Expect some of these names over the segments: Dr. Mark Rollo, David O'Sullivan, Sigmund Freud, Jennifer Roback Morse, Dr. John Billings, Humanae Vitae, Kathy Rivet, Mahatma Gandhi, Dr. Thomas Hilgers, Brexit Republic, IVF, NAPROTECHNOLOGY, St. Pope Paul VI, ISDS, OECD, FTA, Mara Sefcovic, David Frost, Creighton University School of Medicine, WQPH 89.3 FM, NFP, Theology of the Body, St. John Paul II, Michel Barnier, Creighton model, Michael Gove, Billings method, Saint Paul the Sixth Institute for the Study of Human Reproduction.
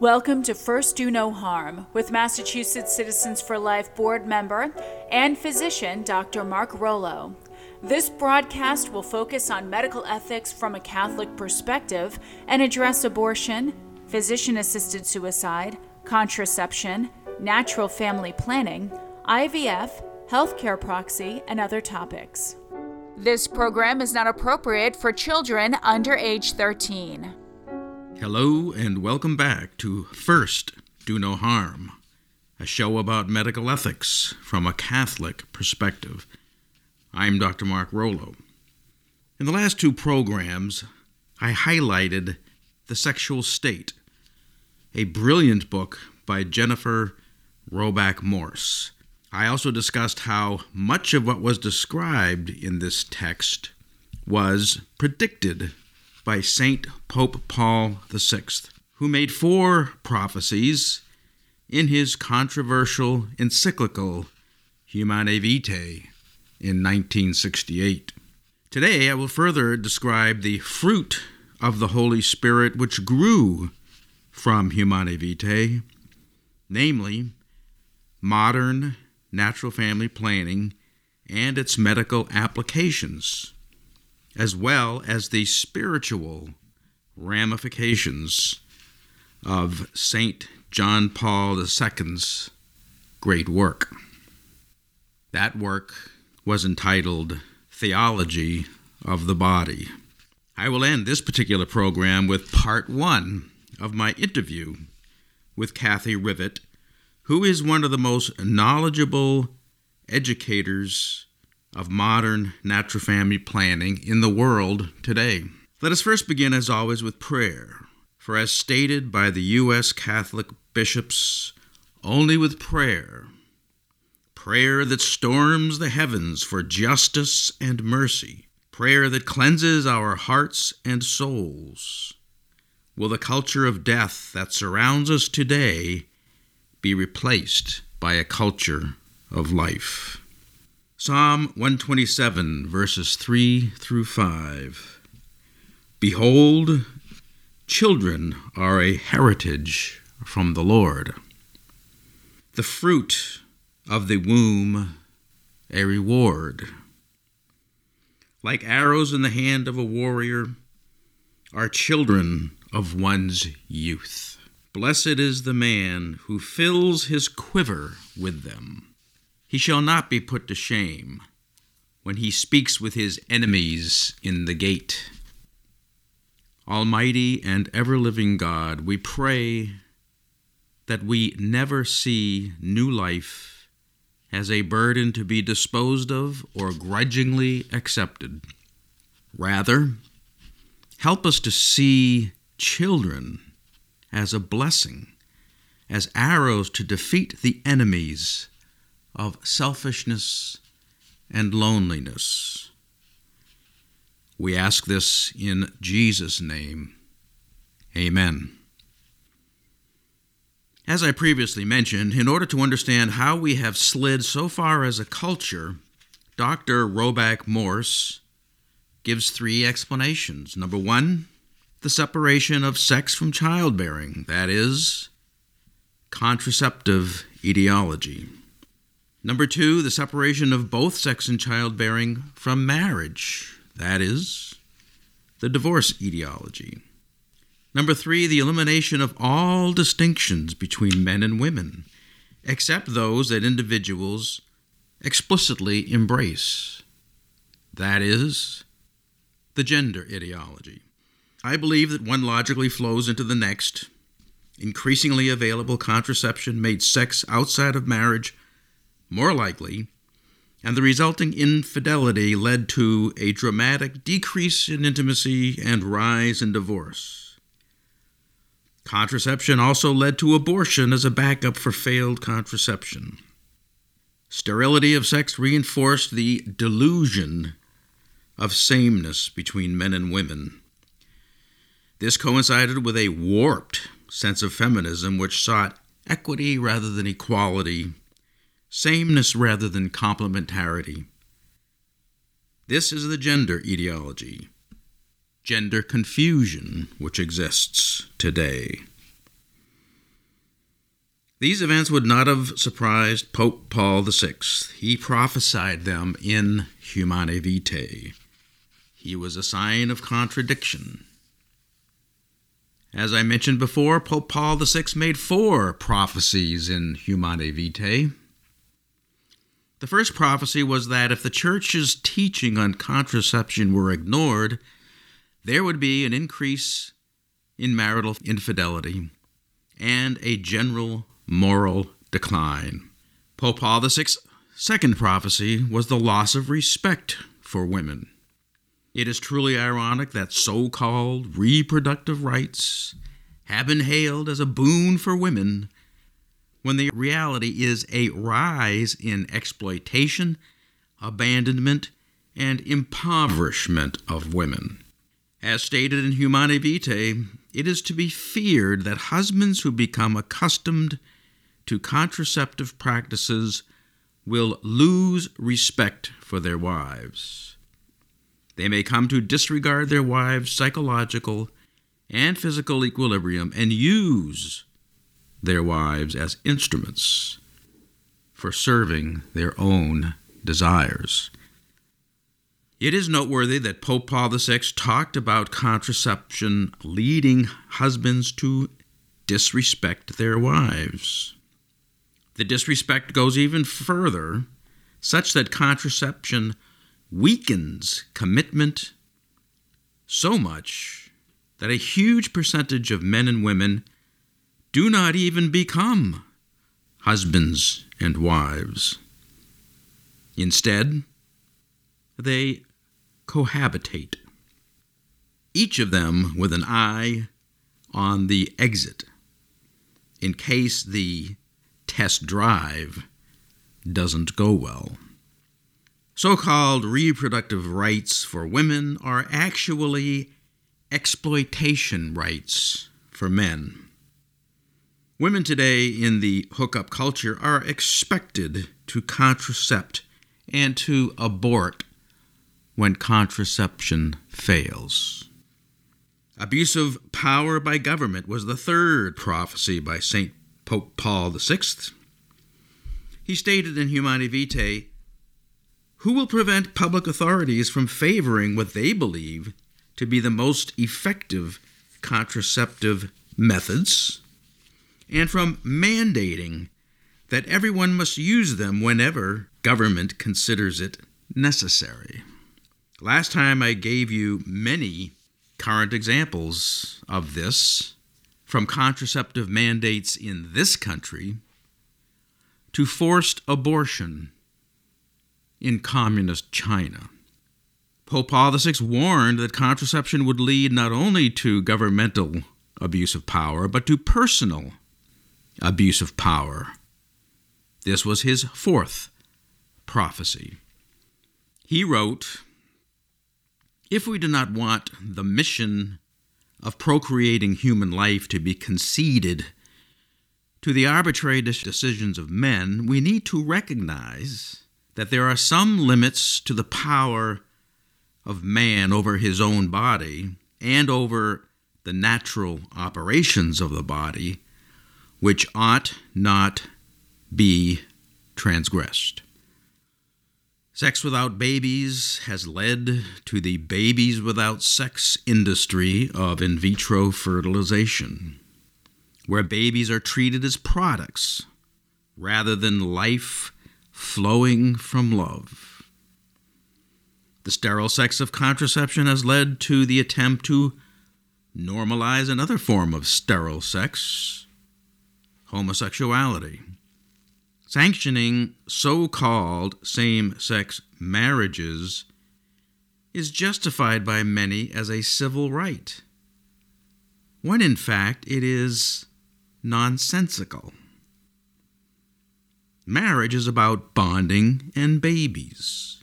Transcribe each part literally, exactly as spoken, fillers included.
Welcome to First Do No Harm with Massachusetts Citizens for Life board member and physician Doctor Mark Rollo. This broadcast will focus on medical ethics from a Catholic perspective and address abortion, physician-assisted suicide, contraception, natural family planning, I V F, healthcare proxy, and other topics. This program is not appropriate for children under age thirteen. Hello and welcome back to First Do No Harm, a show about medical ethics from a Catholic perspective. I'm Doctor Mark Rollo. In the last two programs, I highlighted The Sexual State, a brilliant book by Jennifer Roback Morse. I also discussed how much of what was described in this text was predicted by Saint Pope Paul the Sixth, who made four prophecies in his controversial encyclical Humanae Vitae in nineteen sixty-eight. Today, I will further describe the fruit of the Holy Spirit which grew from Humanae Vitae, namely modern natural family planning and its medical applications, as well as the spiritual ramifications of Saint John Paul the Second's great work. That work was entitled Theology of the Body. I will end this particular program with part one of my interview with Kathy Rivet, who is one of the most knowledgeable educators of modern natural family planning in the world today. Let us first begin, as always, with prayer. For as stated by the U S Catholic bishops, only with prayer, prayer that storms the heavens for justice and mercy, prayer that cleanses our hearts and souls, will the culture of death that surrounds us today be replaced by a culture of life. Psalm one twenty-seven, verses three through five. Behold, children are a heritage from the Lord. The fruit of the womb, a reward. Like arrows in the hand of a warrior, are children of one's youth. Blessed is the man who fills his quiver with them. He shall not be put to shame when he speaks with his enemies in the gate. Almighty and ever-living God, we pray that we never see new life as a burden to be disposed of or grudgingly accepted. Rather, help us to see children as a blessing, as arrows to defeat the enemies of selfishness and loneliness. We ask this in Jesus' name. Amen. As I previously mentioned, in order to understand how we have slid so far as a culture, Doctor Roback Morse gives three explanations. Number one, the separation of sex from childbearing, that is, contraceptive etiology. Number two, the separation of both sex and childbearing from marriage, that is, the divorce etiology. Number three, the elimination of all distinctions between men and women, except those that individuals explicitly embrace, that is, the gender etiology. I believe that one logically flows into the next. Increasingly available contraception made sex outside of marriage more likely, and the resulting infidelity led to a dramatic decrease in intimacy and rise in divorce. Contraception also led to abortion as a backup for failed contraception. Sterility of sex reinforced the delusion of sameness between men and women. This coincided with a warped sense of feminism which sought equity rather than equality, sameness rather than complementarity. This is the gender etiology, gender confusion, which exists today. These events would not have surprised Pope Paul the Sixth. He prophesied them in Humanae Vitae. He was a sign of contradiction. As I mentioned before, Pope Paul the Sixth made four prophecies in Humanae Vitae. The first prophecy was that if the Church's teaching on contraception were ignored, there would be an increase in marital infidelity and a general moral decline. Pope Paul the Sixth's second prophecy was the loss of respect for women. It is truly ironic that so-called reproductive rights have been hailed as a boon for women when the reality is a rise in exploitation, abandonment, and impoverishment of women. As stated in Humanae Vitae, it is to be feared that husbands who become accustomed to contraceptive practices will lose respect for their wives. They may come to disregard their wives' psychological and physical equilibrium and use their wives as instruments for serving their own desires. It is noteworthy that Pope Paul the Sixth talked about contraception leading husbands to disrespect their wives. The disrespect goes even further, such that contraception weakens commitment so much that a huge percentage of men and women do not even become husbands and wives. Instead, they cohabitate, each of them with an eye on the exit, in case the test drive doesn't go well. So-called reproductive rights for women are actually exploitation rights for men. Women today in the hookup culture are expected to contracept and to abort when contraception fails. Abuse of power by government was the third prophecy by Saint Pope Paul the Sixth. He stated in Humanae Vitae, "Who will prevent public authorities from favoring what they believe to be the most effective contraceptive methods and from mandating that everyone must use them whenever government considers it necessary?" Last time I gave you many current examples of this, from contraceptive mandates in this country to forced abortion in communist China. Pope Paul the Sixth warned that contraception would lead not only to governmental abuse of power, but to personal abuse of power. This was his fourth prophecy. He wrote, "If we do not want the mission of procreating human life to be conceded to the arbitrary decisions of men, we need to recognize that there are some limits to the power of man over his own body and over the natural operations of the body, which ought not be transgressed." Sex without babies has led to the babies without sex industry of in vitro fertilization, where babies are treated as products rather than life flowing from love. The sterile sex of contraception has led to the attempt to normalize another form of sterile sex, homosexuality, sanctioning so-called same-sex marriages is justified by many as a civil right, when in fact it is nonsensical. Marriage is about bonding and babies.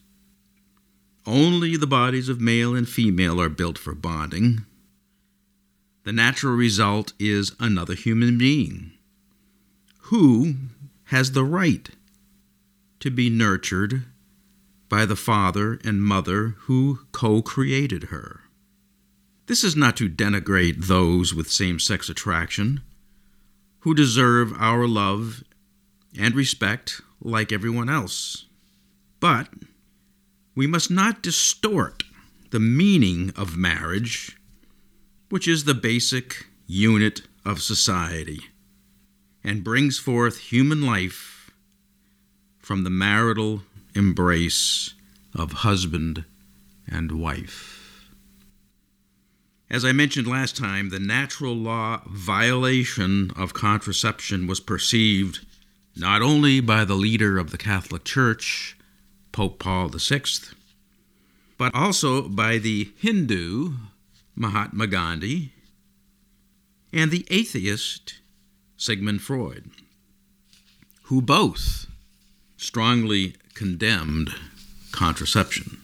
Only the bodies of male and female are built for bonding. The natural result is another human being who has the right to be nurtured by the father and mother who co-created her. This is not to denigrate those with same-sex attraction who deserve our love and respect like everyone else. But we must not distort the meaning of marriage, which is the basic unit of society and brings forth human life from the marital embrace of husband and wife. As I mentioned last time, the natural law violation of contraception was perceived not only by the leader of the Catholic Church, Pope Paul the Sixth, but also by the Hindu Mahatma Gandhi and the atheist Sigmund Freud, who both strongly condemned contraception.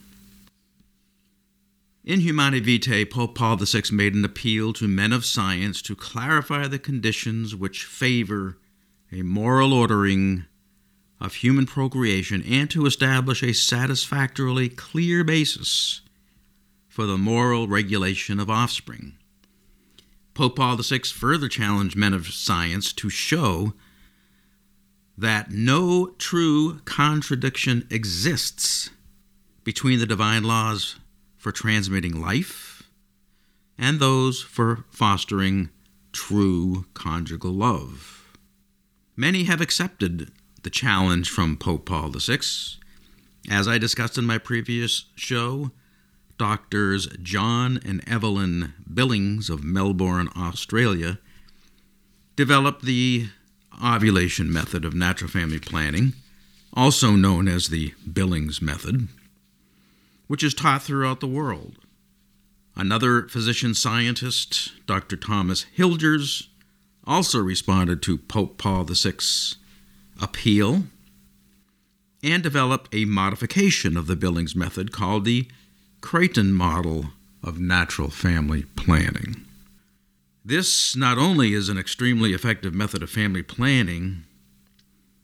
In Humanae Vitae, Pope Paul the Sixth made an appeal to men of science to clarify the conditions which favor a moral ordering of human procreation and to establish a satisfactorily clear basis for the moral regulation of offspring. Pope Paul the Sixth further challenged men of science to show that no true contradiction exists between the divine laws for transmitting life and those for fostering true conjugal love. Many have accepted the challenge from Pope Paul the Sixth. As I discussed in my previous show, Doctors John and Evelyn Billings of Melbourne, Australia, developed the ovulation method of natural family planning, also known as the Billings method, which is taught throughout the world. Another physician scientist, Doctor Thomas Hilgers, also responded to Pope Paul the Sixth's appeal and developed a modification of the Billings method called the Creighton model of natural family planning. This not only is an extremely effective method of family planning,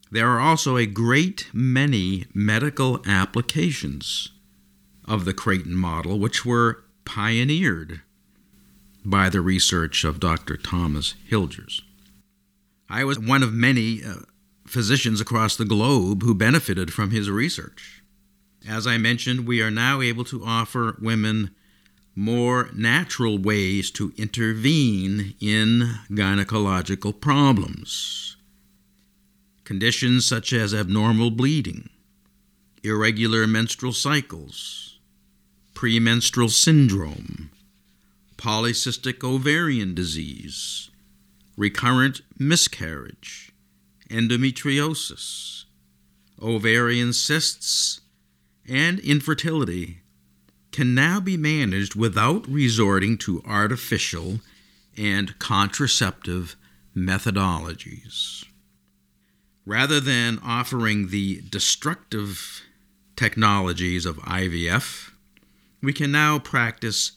there are also a great many medical applications of the Creighton model, which were pioneered by the research of Doctor Thomas Hilgers. I was one of many uh, physicians across the globe who benefited from his research. As I mentioned, we are now able to offer women more natural ways to intervene in gynecological problems. Conditions such as abnormal bleeding, irregular menstrual cycles, premenstrual syndrome, polycystic ovarian disease, recurrent miscarriage, endometriosis, ovarian cysts, and infertility can now be managed without resorting to artificial and contraceptive methodologies. Rather than offering the destructive technologies of I V F, we can now practice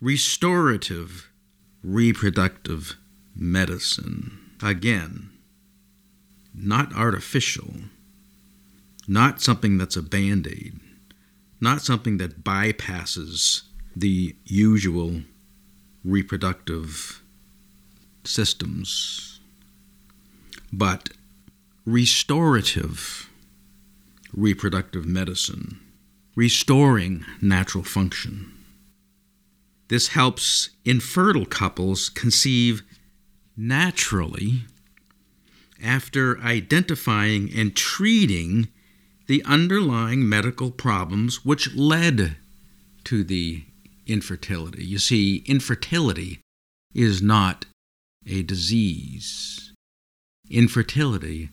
restorative reproductive medicine. Again, not artificial. Not something that's a band-aid, not something that bypasses the usual reproductive systems, but restorative reproductive medicine, restoring natural function. This helps infertile couples conceive naturally after identifying and treating the underlying medical problems which led to the infertility. You see, infertility is not a disease. Infertility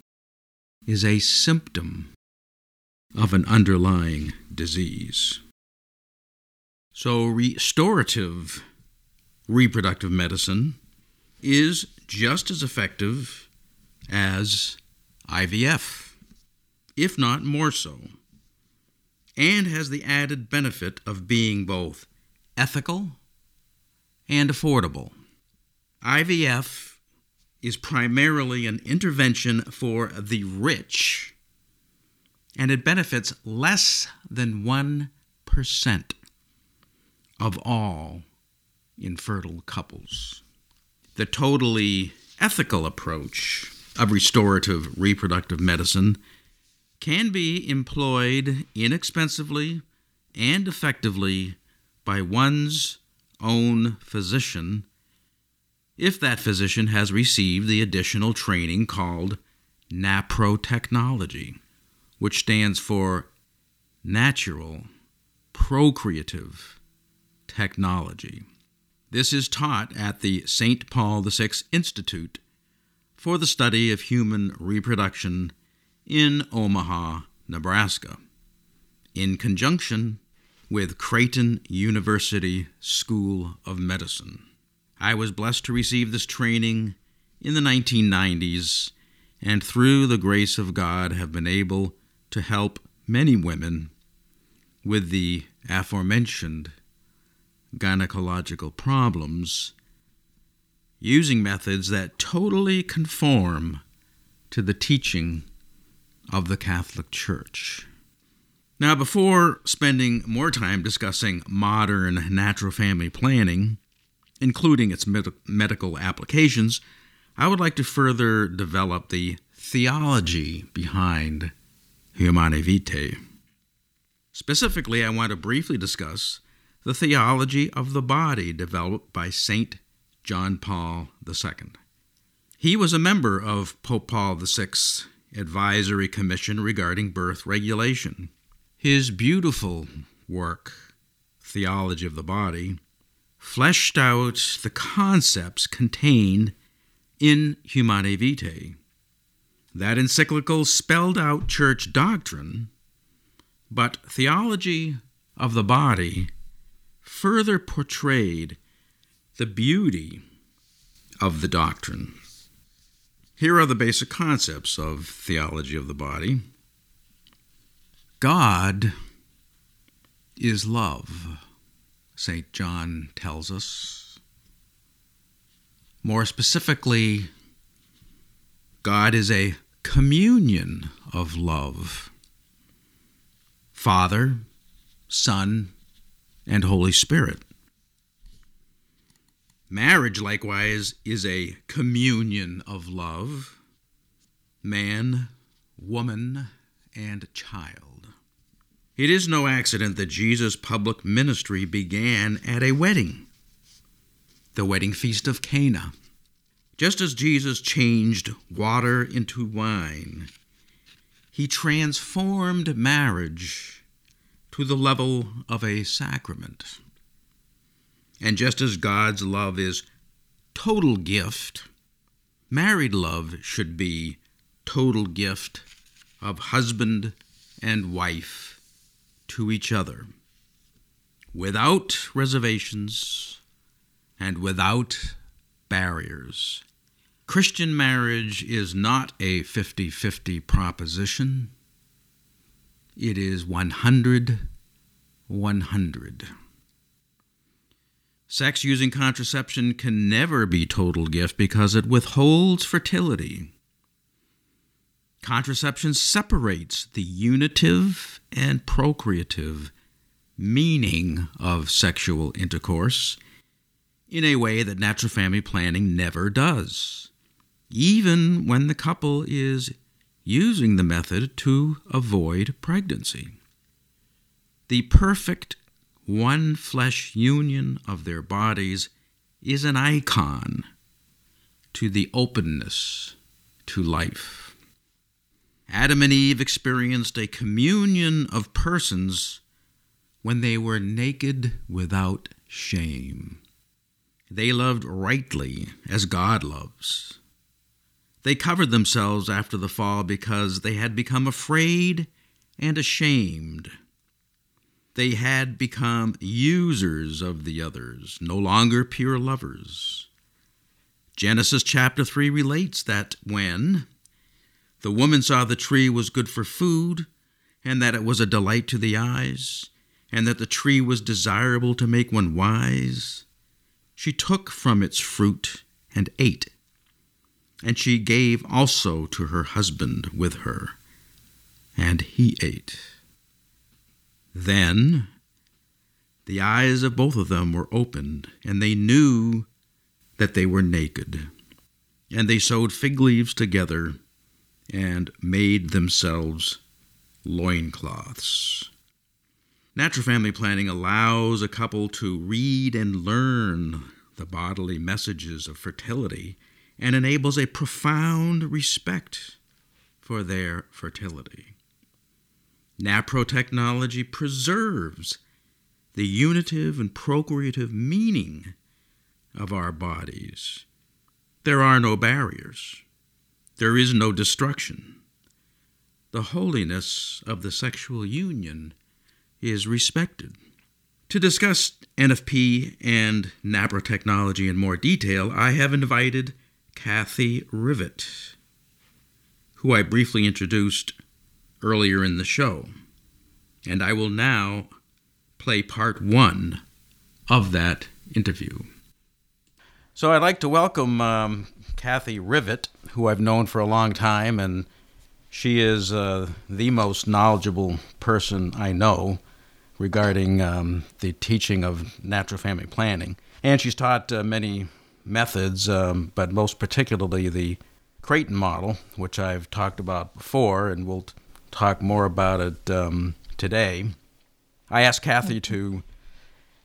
is a symptom of an underlying disease. So restorative reproductive medicine is just as effective as I V F. If not more so, and has the added benefit of being both ethical and affordable. I V F is primarily an intervention for the rich, and it benefits less than one percent of all infertile couples. The totally ethical approach of restorative reproductive medicine can be employed inexpensively and effectively by one's own physician if that physician has received the additional training called NAPROTECHNOLOGY, which stands for Natural Procreative Technology. This is taught at the Saint Paul the Sixth Institute for the Study of Human Reproduction in Omaha, Nebraska, in conjunction with Creighton University School of Medicine. I was blessed to receive this training in the nineteen nineties, and through the grace of God have been able to help many women with the aforementioned gynecological problems using methods that totally conform to the teaching of the Catholic Church. Now, before spending more time discussing modern natural family planning, including its med- medical applications, I would like to further develop the theology behind Humanae Vitae. Specifically, I want to briefly discuss the theology of the body developed by Saint John Paul the Second. He was a member of Pope Paul the Sixth's Advisory Commission regarding birth regulation. His beautiful work, Theology of the Body, fleshed out the concepts contained in Humanae Vitae. That encyclical spelled out church doctrine, but theology of the body further portrayed the beauty of the doctrine. Here are the basic concepts of theology of the body. God is love, Saint John tells us. More specifically, God is a communion of love. Father, Son, and Holy Spirit. Marriage, likewise, is a communion of love. Man, woman, and child. It is no accident that Jesus' public ministry began at a wedding, the wedding feast of Cana. Just as Jesus changed water into wine, he transformed marriage to the level of a sacrament. And just as God's love is total gift, married love should be total gift of husband and wife to each other, without reservations and without barriers. Christian marriage is not a fifty-fifty proposition. It is one hundred one hundred. Sex using contraception can never be total gift because it withholds fertility. Contraception separates the unitive and procreative meaning of sexual intercourse in a way that natural family planning never does, even when the couple is using the method to avoid pregnancy. The perfect one-flesh union of their bodies is an icon to the openness to life. Adam and Eve experienced a communion of persons when they were naked without shame. They loved rightly as God loves. They covered themselves after the fall because they had become afraid and ashamed. They had become users of the others, no longer pure lovers. Genesis chapter three relates that when the woman saw the tree was good for food, and that it was a delight to the eyes, and that the tree was desirable to make one wise, she took from its fruit and ate, and she gave also to her husband with her, and he ate. Then the eyes of both of them were opened, and they knew that they were naked, And they sewed fig leaves together and made themselves loincloths. Natural family planning allows a couple to read and learn the bodily messages of fertility and enables a profound respect for their fertility. Naprotechnology preserves the unitive and procreative meaning of our bodies. There are no barriers. There is no destruction. The holiness of the sexual union is respected. To discuss N F P and naprotechnology in more detail, I have invited Kathy Rivet, who I briefly introduced earlier in the show, and I will now play part one of that interview. So I'd like to welcome um, Kathy Rivet, who I've known for a long time, and she is uh, the most knowledgeable person I know regarding um, the teaching of natural family planning. And she's taught uh, many methods, um, but most particularly the Creighton model, which I've talked about before, and we'll talk more about it um, today. I asked Kathy to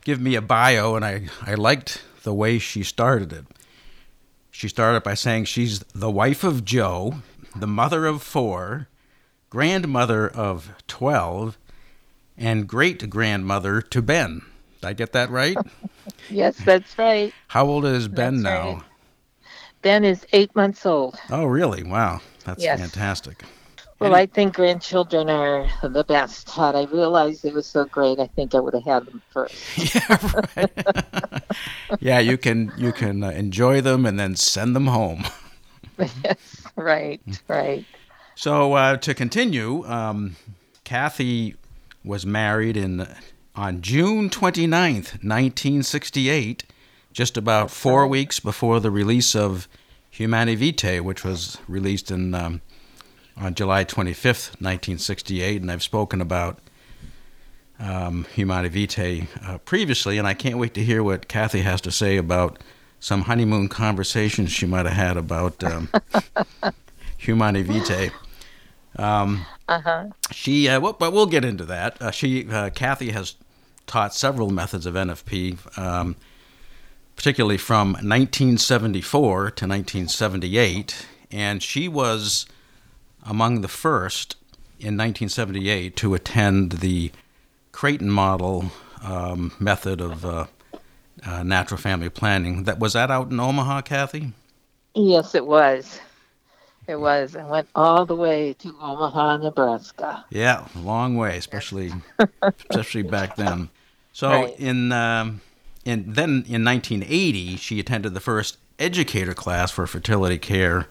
give me a bio, and I, I liked the way she started it. She started by saying she's the wife of Joe, the mother of four, grandmother of twelve, and great-grandmother to Ben. Did I get that right? Yes, that's right. How old is Ben that's now? Right. Ben is eight months old. Oh, really? Wow. That's yes. fantastic. Well, I think grandchildren are the best. Had I realized they were so great, I think I would have had them first. Yeah, right. yeah, you can you can enjoy them and then send them home. Yes, right, right. So uh, to continue, um, Kathy was married in on June twenty-ninth, nineteen sixty-eight, just about four right. weeks before the release of Humanae Vitae, which was released in... Um, on July twenty-fifth, nineteen sixty-eight, and I've spoken about um, Humanae Vitae uh, previously, and I can't wait to hear what Kathy has to say about some honeymoon conversations she might have had about um, Humanae Vitae. Um, uh-huh. She, uh, well, but we'll get into that. Uh, she, uh, Kathy has taught several methods of N F P, um, particularly from nineteen seventy-four to nineteen seventy-eight, and she was among the first in nineteen seventy-eight to attend the Creighton model um, method of uh, uh, natural family planning. That was that out in Omaha, Kathy? Yes, it was. It was. I went all the way to Omaha, Nebraska. Yeah, a long way, especially especially back then. So right. in um, in then in nineteen eighty, she attended the first educator class for fertility care.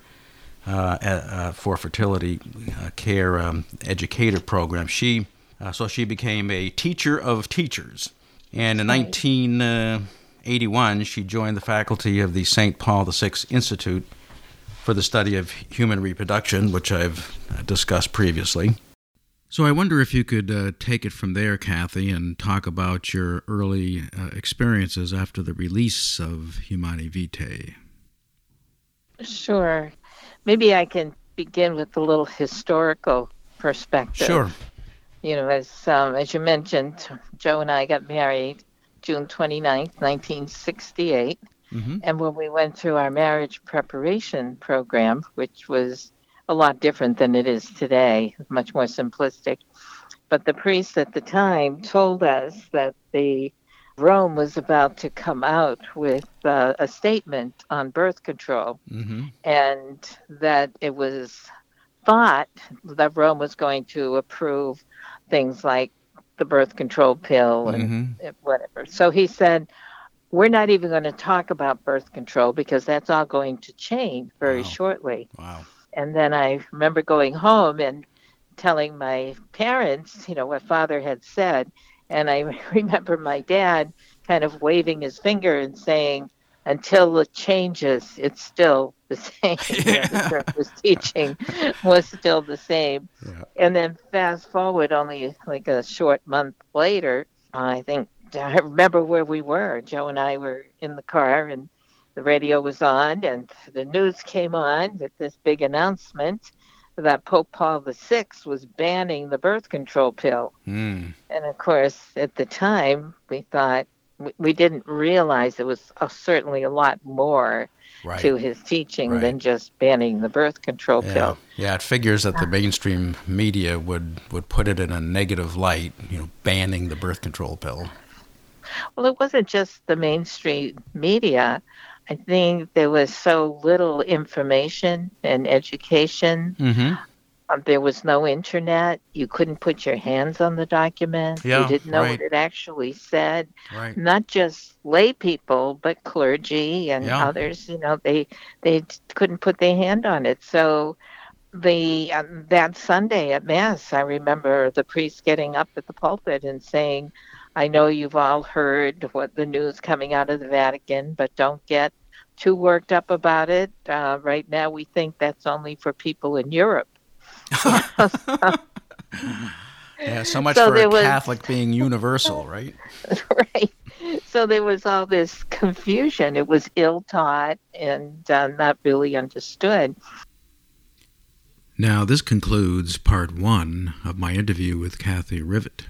Uh, uh, for fertility uh, care um, educator program. She uh, so she became a teacher of teachers. And in nineteen eighty-one, she joined the faculty of the Saint Paul the Sixth Institute for the Study of Human Reproduction, which I've uh, discussed previously. So I wonder if you could uh, take it from there, Kathy, and talk about your early uh, experiences after the release of Humanae Vitae. Sure. Maybe I can begin with a little historical perspective. Sure. You know, as um, as you mentioned, Joe and I got married June twenty-ninth, nineteen sixty-eight. Mm-hmm. And when we went through our marriage preparation program, which was a lot different than it is today, much more simplistic. But the priest at the time told us that the Rome was about to come out with uh, a statement on birth control, mm-hmm. and that it was thought that Rome was going to approve things like the birth control pill and mm-hmm. whatever. So he said, we're not even going to talk about birth control because that's all going to change very wow. shortly. Wow. And then I remember going home and telling my parents, you know, what Father had said. And I remember my dad kind of waving his finger and saying, until it changes, it's still the same. Yeah. The church was teaching was still the same. Yeah. And then fast forward only like a short month later, I think, I remember where we were. Joe and I were in the car, and the radio was on and the news came on with this big announcement that Pope Paul the sixth was banning the birth control pill. Mm. And of course, at the time, we thought, we didn't realize it was a, certainly a lot more right. to his teaching right. than just banning the birth control yeah. pill. Yeah, it figures that the mainstream media would, would put it in a negative light, you know, banning the birth control pill. Well, it wasn't just the mainstream media. I think there was so little information and education. Mm-hmm. Um, there was no internet. You couldn't put your hands on the document. Yeah, you didn't know right. what it actually said. Right. Not just lay people, but clergy and yeah. others. You know, they they couldn't put their hand on it. So the um, that Sunday at Mass, I remember the priest getting up at the pulpit and saying, I know you've all heard what the news coming out of the Vatican, but don't get too worked up about it. Uh, right now, we think that's only for people in Europe. so, yeah, so much so for a was, Catholic being universal, right? Right. So there was all this confusion. It was ill-taught and uh, not really understood. Now, this concludes part one of my interview with Kathy Rivet.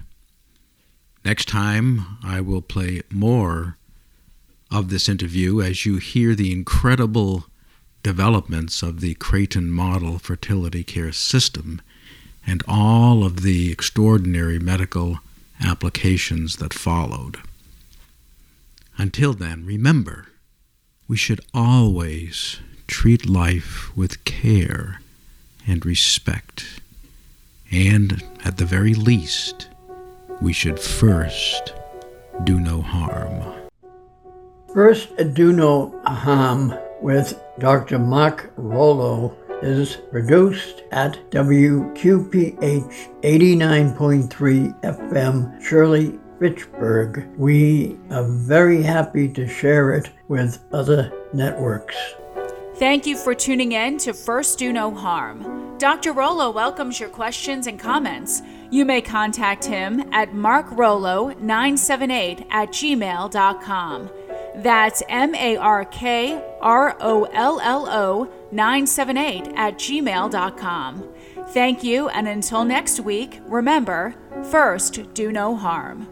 Next time, I will play more of this interview as you hear the incredible developments of the Creighton model fertility care system and all of the extraordinary medical applications that followed. Until then, remember, we should always treat life with care and respect, and at the very least, we should first do no harm. First do no harm with Doctor Mark Rollo is produced at W Q P H eighty-nine point three F M, Shirley, Fitchburg. We are very happy to share it with other networks. Thank you for tuning in to First Do No Harm. Doctor Rollo welcomes your questions and comments. You may contact him at markrollo nine seven eight at gmail dot com. That's M A R K R O L L O nine seven eight at gmail dot com. Thank you, and until next week, remember, first do no harm.